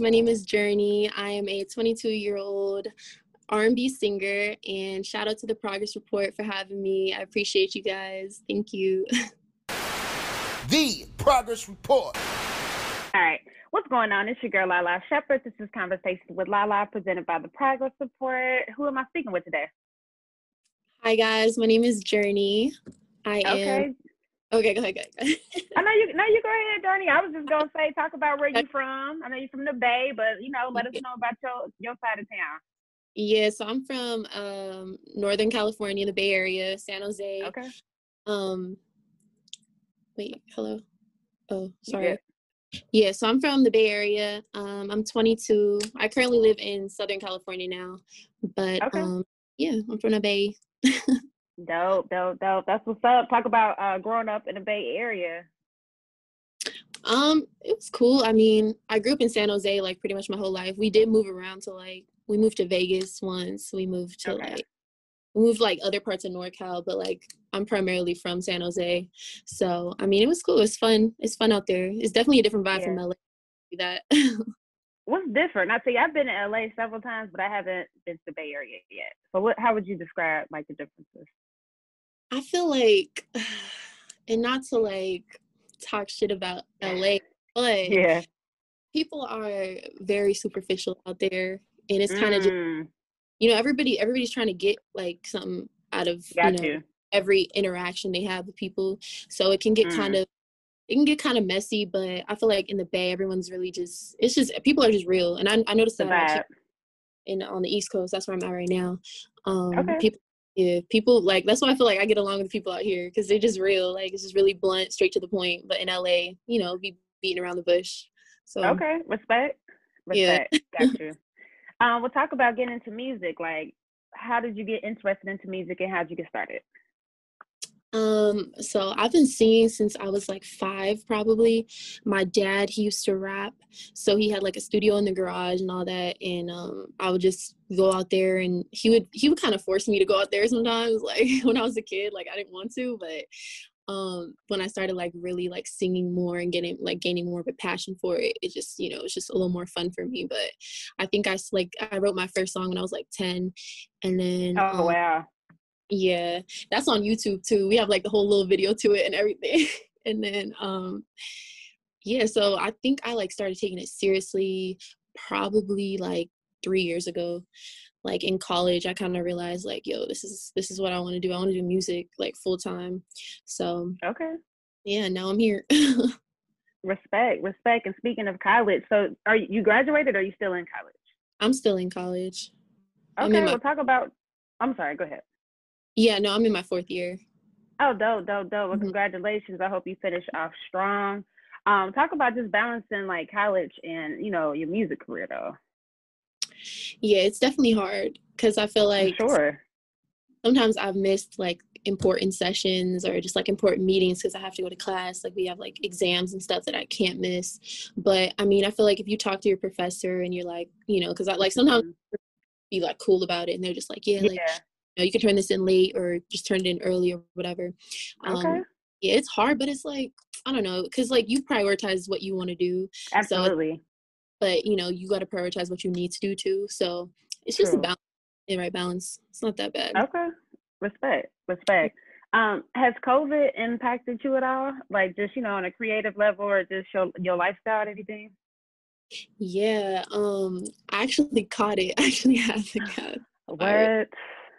My name is Journee. I am a 22-year-old R&B singer, and shout out to The Progress Report for having me. I appreciate you guys. Thank you. The Progress Report. All right. What's going on? It's your girl, Lalaa Shepard. This is Conversations with Lalaa, presented by The Progress Report. Who am I speaking with today? Hi, guys. My name is Journee. Okay, go ahead. I know you go ahead, Journee. I was just gonna say, talk about where you're from. I know you're from the Bay, but let us know about your side of town. Yeah, so I'm from Northern California, the Bay Area, San Jose. Okay. Wait, hello. Oh, sorry. Yeah, so I'm from the Bay Area. I'm 22. I currently live in Southern California now, but okay. I'm from the Bay. Dope. That's what's up. Talk about growing up in the Bay Area. It was cool. I mean, I grew up in San Jose, pretty much my whole life. We did move around to, we moved to Vegas once. We moved to, other parts of NorCal, but, I'm primarily from San Jose. So, I mean, it was cool. It's fun. It's fun out there. It's definitely a different vibe from LA. That. What's different? I think I've been in LA several times, but I haven't been to the Bay Area yet. So, how would you describe, the differences? I feel and not to talk shit about LA, but people are very superficial out there, and it's kind of just, everybody's trying to get something out of every interaction they have with people, so it can get kind of messy. But I feel in the Bay, everyone's really just people are just real, and I noticed that on the East Coast. That's where I'm at right now. People that's why I feel I get along with people out here because they're just real. It's just really blunt, straight to the point. But in LA, be beating around the bush. So okay, respect. Yeah. Got you. We'll talk about getting into music. How did you get interested into music and how did you get started? So I've been singing since I was 5, probably. My dad, he used to rap, so he had a studio in the garage and all that. And I would just go out there, and he would kind of force me to go out there sometimes. When I was a kid, I didn't want to, but when I started really singing more and getting gaining more of a passion for it, it just it's just a little more fun for me. But I think I wrote my first song when I was 10, and then wow. Yeah, that's on YouTube too. We have the whole little video to it and everything. And then so I think I started taking it seriously probably 3 years ago. In college, I kind of realized this is what I want to do. I want to do music full time. So okay, yeah, now I'm here. Respect. And speaking of college, so are you graduated or are you still in college? I'm still in college. Okay, we'll talk about I'm sorry, go ahead. Yeah, no, I'm in my fourth year. Oh, dope. Well, congratulations. I hope you finish off strong. Talk about just balancing like college and, you know, your music career though. Yeah, it's definitely hard because I feel like sometimes I've missed like important sessions or just like important meetings because I have to go to class. Like we have like exams and stuff that I can't miss. But I mean, I feel like if you talk to your professor and you're like, you know, because I like sometimes be like cool about it and they're just like, yeah, like you know, you can turn this in late or just turn it in early or whatever. Yeah, it's hard, but it's like, I don't know, because like you prioritize what you want to do. Absolutely. So, but you know, you got to prioritize what you need to do too. So it's just a balance, the right balance. It's not that bad. Okay. Respect. Has COVID impacted you at all? Like just, you know, on a creative level or just your lifestyle and everything? Yeah. I actually caught it. I actually haven't caught it. What?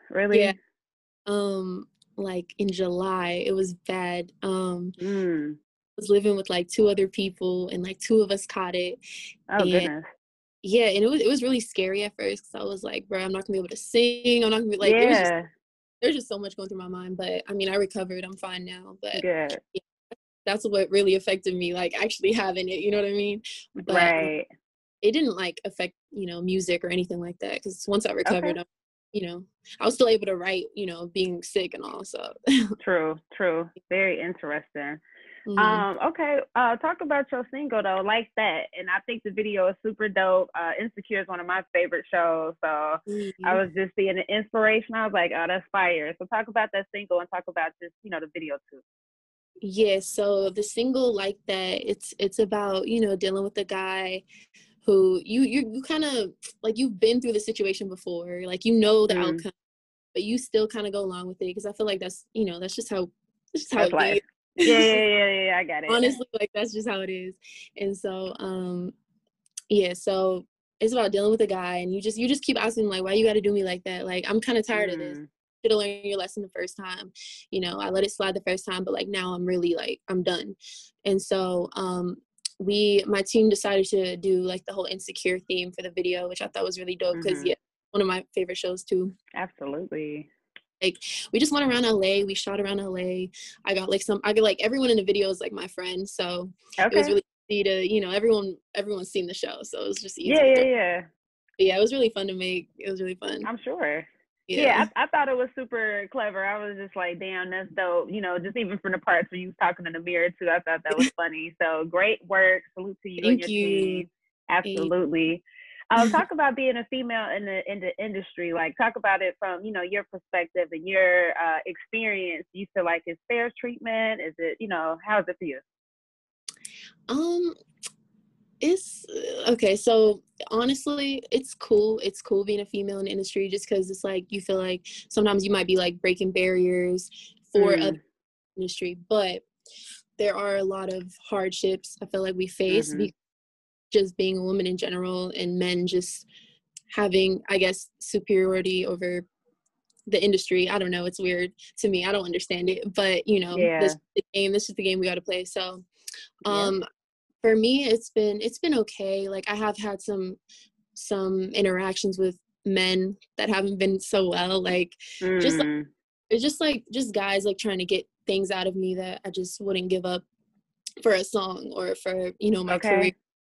Really? Yeah. Like in July, it was bad. I was living with like two other people and like two of us caught it. Oh, and goodness. Yeah, and it was really scary at first because I was like, bro, I'm not gonna be able to sing. I'm not gonna be like, there's just so much going through my mind. But I mean, I recovered. I'm fine now. But yeah, that's what really affected me, like actually having it. You know what I mean? But right. It didn't like affect, you know, music or anything like that because once I recovered, you know, I was still able to write, you know, being sick and all, so. True. Very interesting. Mm-hmm. Okay. Talk about your single though, Like That. And I think the video is super dope. Insecure is one of my favorite shows. So I was just seeing the inspiration. I was like, oh, that's fire. So talk about that single and talk about just, you know, the video too. Yeah. So the single Like That, it's about, you know, dealing with a guy who you kind of like, you've been through the situation before, like, you know, the outcome, but you still kind of go along with it. Cause I feel like that's, you know, that's just how it life. Is. Yeah. I got it. Honestly, like that's just how it is. And so, yeah, so it's about dealing with a guy and you just keep asking him, like, why you got to do me like that? Like, I'm kind of tired of this. Should have learned your lesson the first time, you know, I let it slide the first time, but like now I'm really like, I'm done. And so, my team decided to do like the whole Insecure theme for the video, which I thought was really dope because yeah, one of my favorite shows too. Absolutely. Like we just went around LA, we shot around LA. I got everyone in the video is like my friend, so it was really easy to, you know, everyone's seen the show, so it was just easy. Yeah. But yeah, it was really fun to make. It was really fun. I'm sure. Yeah, I thought it was super clever. I was just like, damn, that's dope. You know, just even from the parts where you was talking in the mirror, too, I thought that was funny. So great work. Salute to you and your team. Absolutely. Talk about being a female in the industry. Like, talk about it from, you know, your perspective and your experience. Do you feel like it's fair treatment? Is it, you know, how's it for you? It's okay. So honestly, it's cool being a female in the industry just because it's like you feel like sometimes you might be like breaking barriers for other industry, but there are a lot of hardships I feel like we face just being a woman in general, and men just having, I guess, superiority over the industry. I don't know, it's weird to me, I don't understand it, but you know, this is the game we got to play. So for me, it's been okay. Like I have had some interactions with men that haven't been so well. Like just like, it's just like just guys like trying to get things out of me that I just wouldn't give up for a song or for, you know, my career.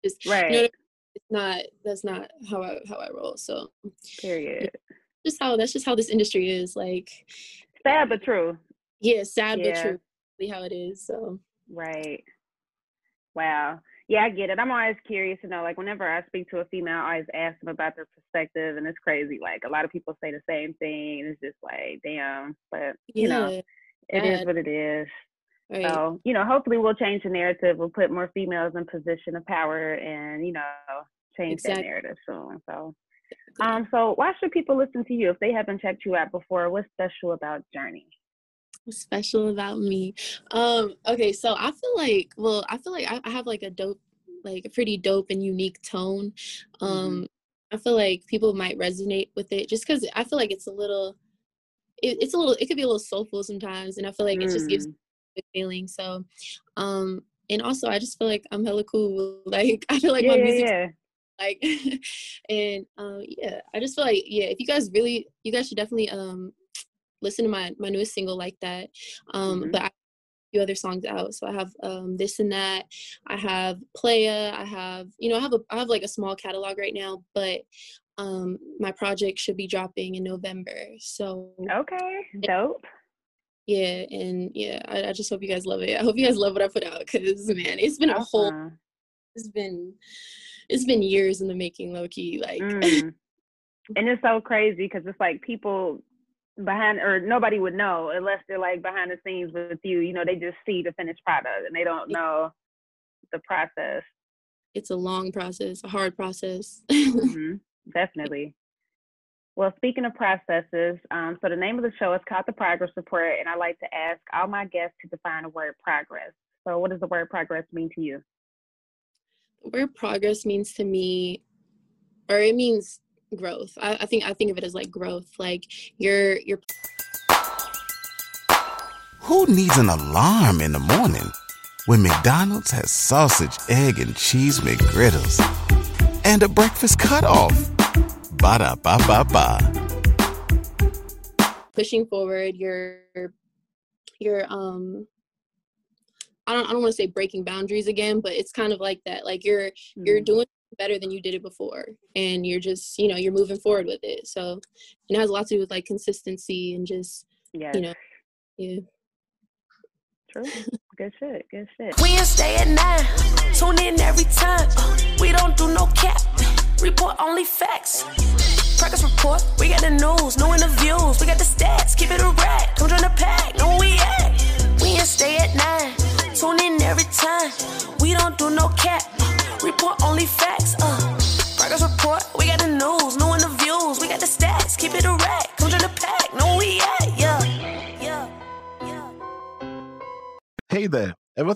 Just, right. You know, that's not how I roll. So period. That's just how this industry is. Like sad but true. Yeah, sad but true. Really how it is. So right. Wow. Yeah, I get it. I'm always curious to know, like, whenever I speak to a female, I always ask them about their perspective, and it's crazy. Like, a lot of people say the same thing, and it's just like, damn. But, you know, it is what it is. Right. So, you know, hopefully we'll change the narrative. We'll put more females in position of power and, you know, change that narrative soon. So, so why should people listen to you if they haven't checked you out before? What's special about Journee? Special about me? Okay, so I feel like I have like a pretty dope and unique tone. I feel like people might resonate with it just because I feel like it could be a little soulful sometimes, and I feel like it just gives me a good feeling. So and also I just feel like I'm hella cool. Like I feel like my music like, and yeah, I just feel like, yeah, if you guys really, you guys should definitely listen to my newest single, Like That. But I have a few other songs out. So I have This and That, I have Playa, I have, you know, I have like a small catalog right now, but my project should be dropping in November. So okay, dope. Yeah, and yeah, I just hope you guys love it. I hope you guys love what I put out, because man, it's been a whole, it's been years in the making, low key. Like, and it's so crazy because it's like people behind, or nobody would know unless they're like behind the scenes with you. You know, they just see the finished product and they don't know the process. It's a long process, a hard process. Definitely. Well, speaking of processes, so the name of the show is called The Progress Report, and I like to ask all my guests to define the word progress. So what does the word progress mean to you? The word progress means to me, or it means growth. I think of it as like growth, like you're. Who needs an alarm in the morning when McDonald's has sausage, egg, and cheese McGriddles and a breakfast cutoff? Ba-da-ba-ba-ba. Pushing forward, you're I don't want to say breaking boundaries again, but it's kind of like that. Like you're doing better than you did it before, and you're just, you know, you're moving forward with it. So, and it has a lot to do with like consistency and just, you know, True. Good shit. Good shit. Wednesday at 9. Tune in every time. We don't do no cap. Report only facts. Progress report. We got the news, new interviews. We got the stats. Keep it a rack. Don't join the pack. No, we act. We ain't stay at 9. Tune in every time. We don't do no cap. Report only facts. Progress report. We got the news, new interviews. We got the stats. Keep it a rack. Don't join the pack. No, we act. Yeah. Hey there. Ever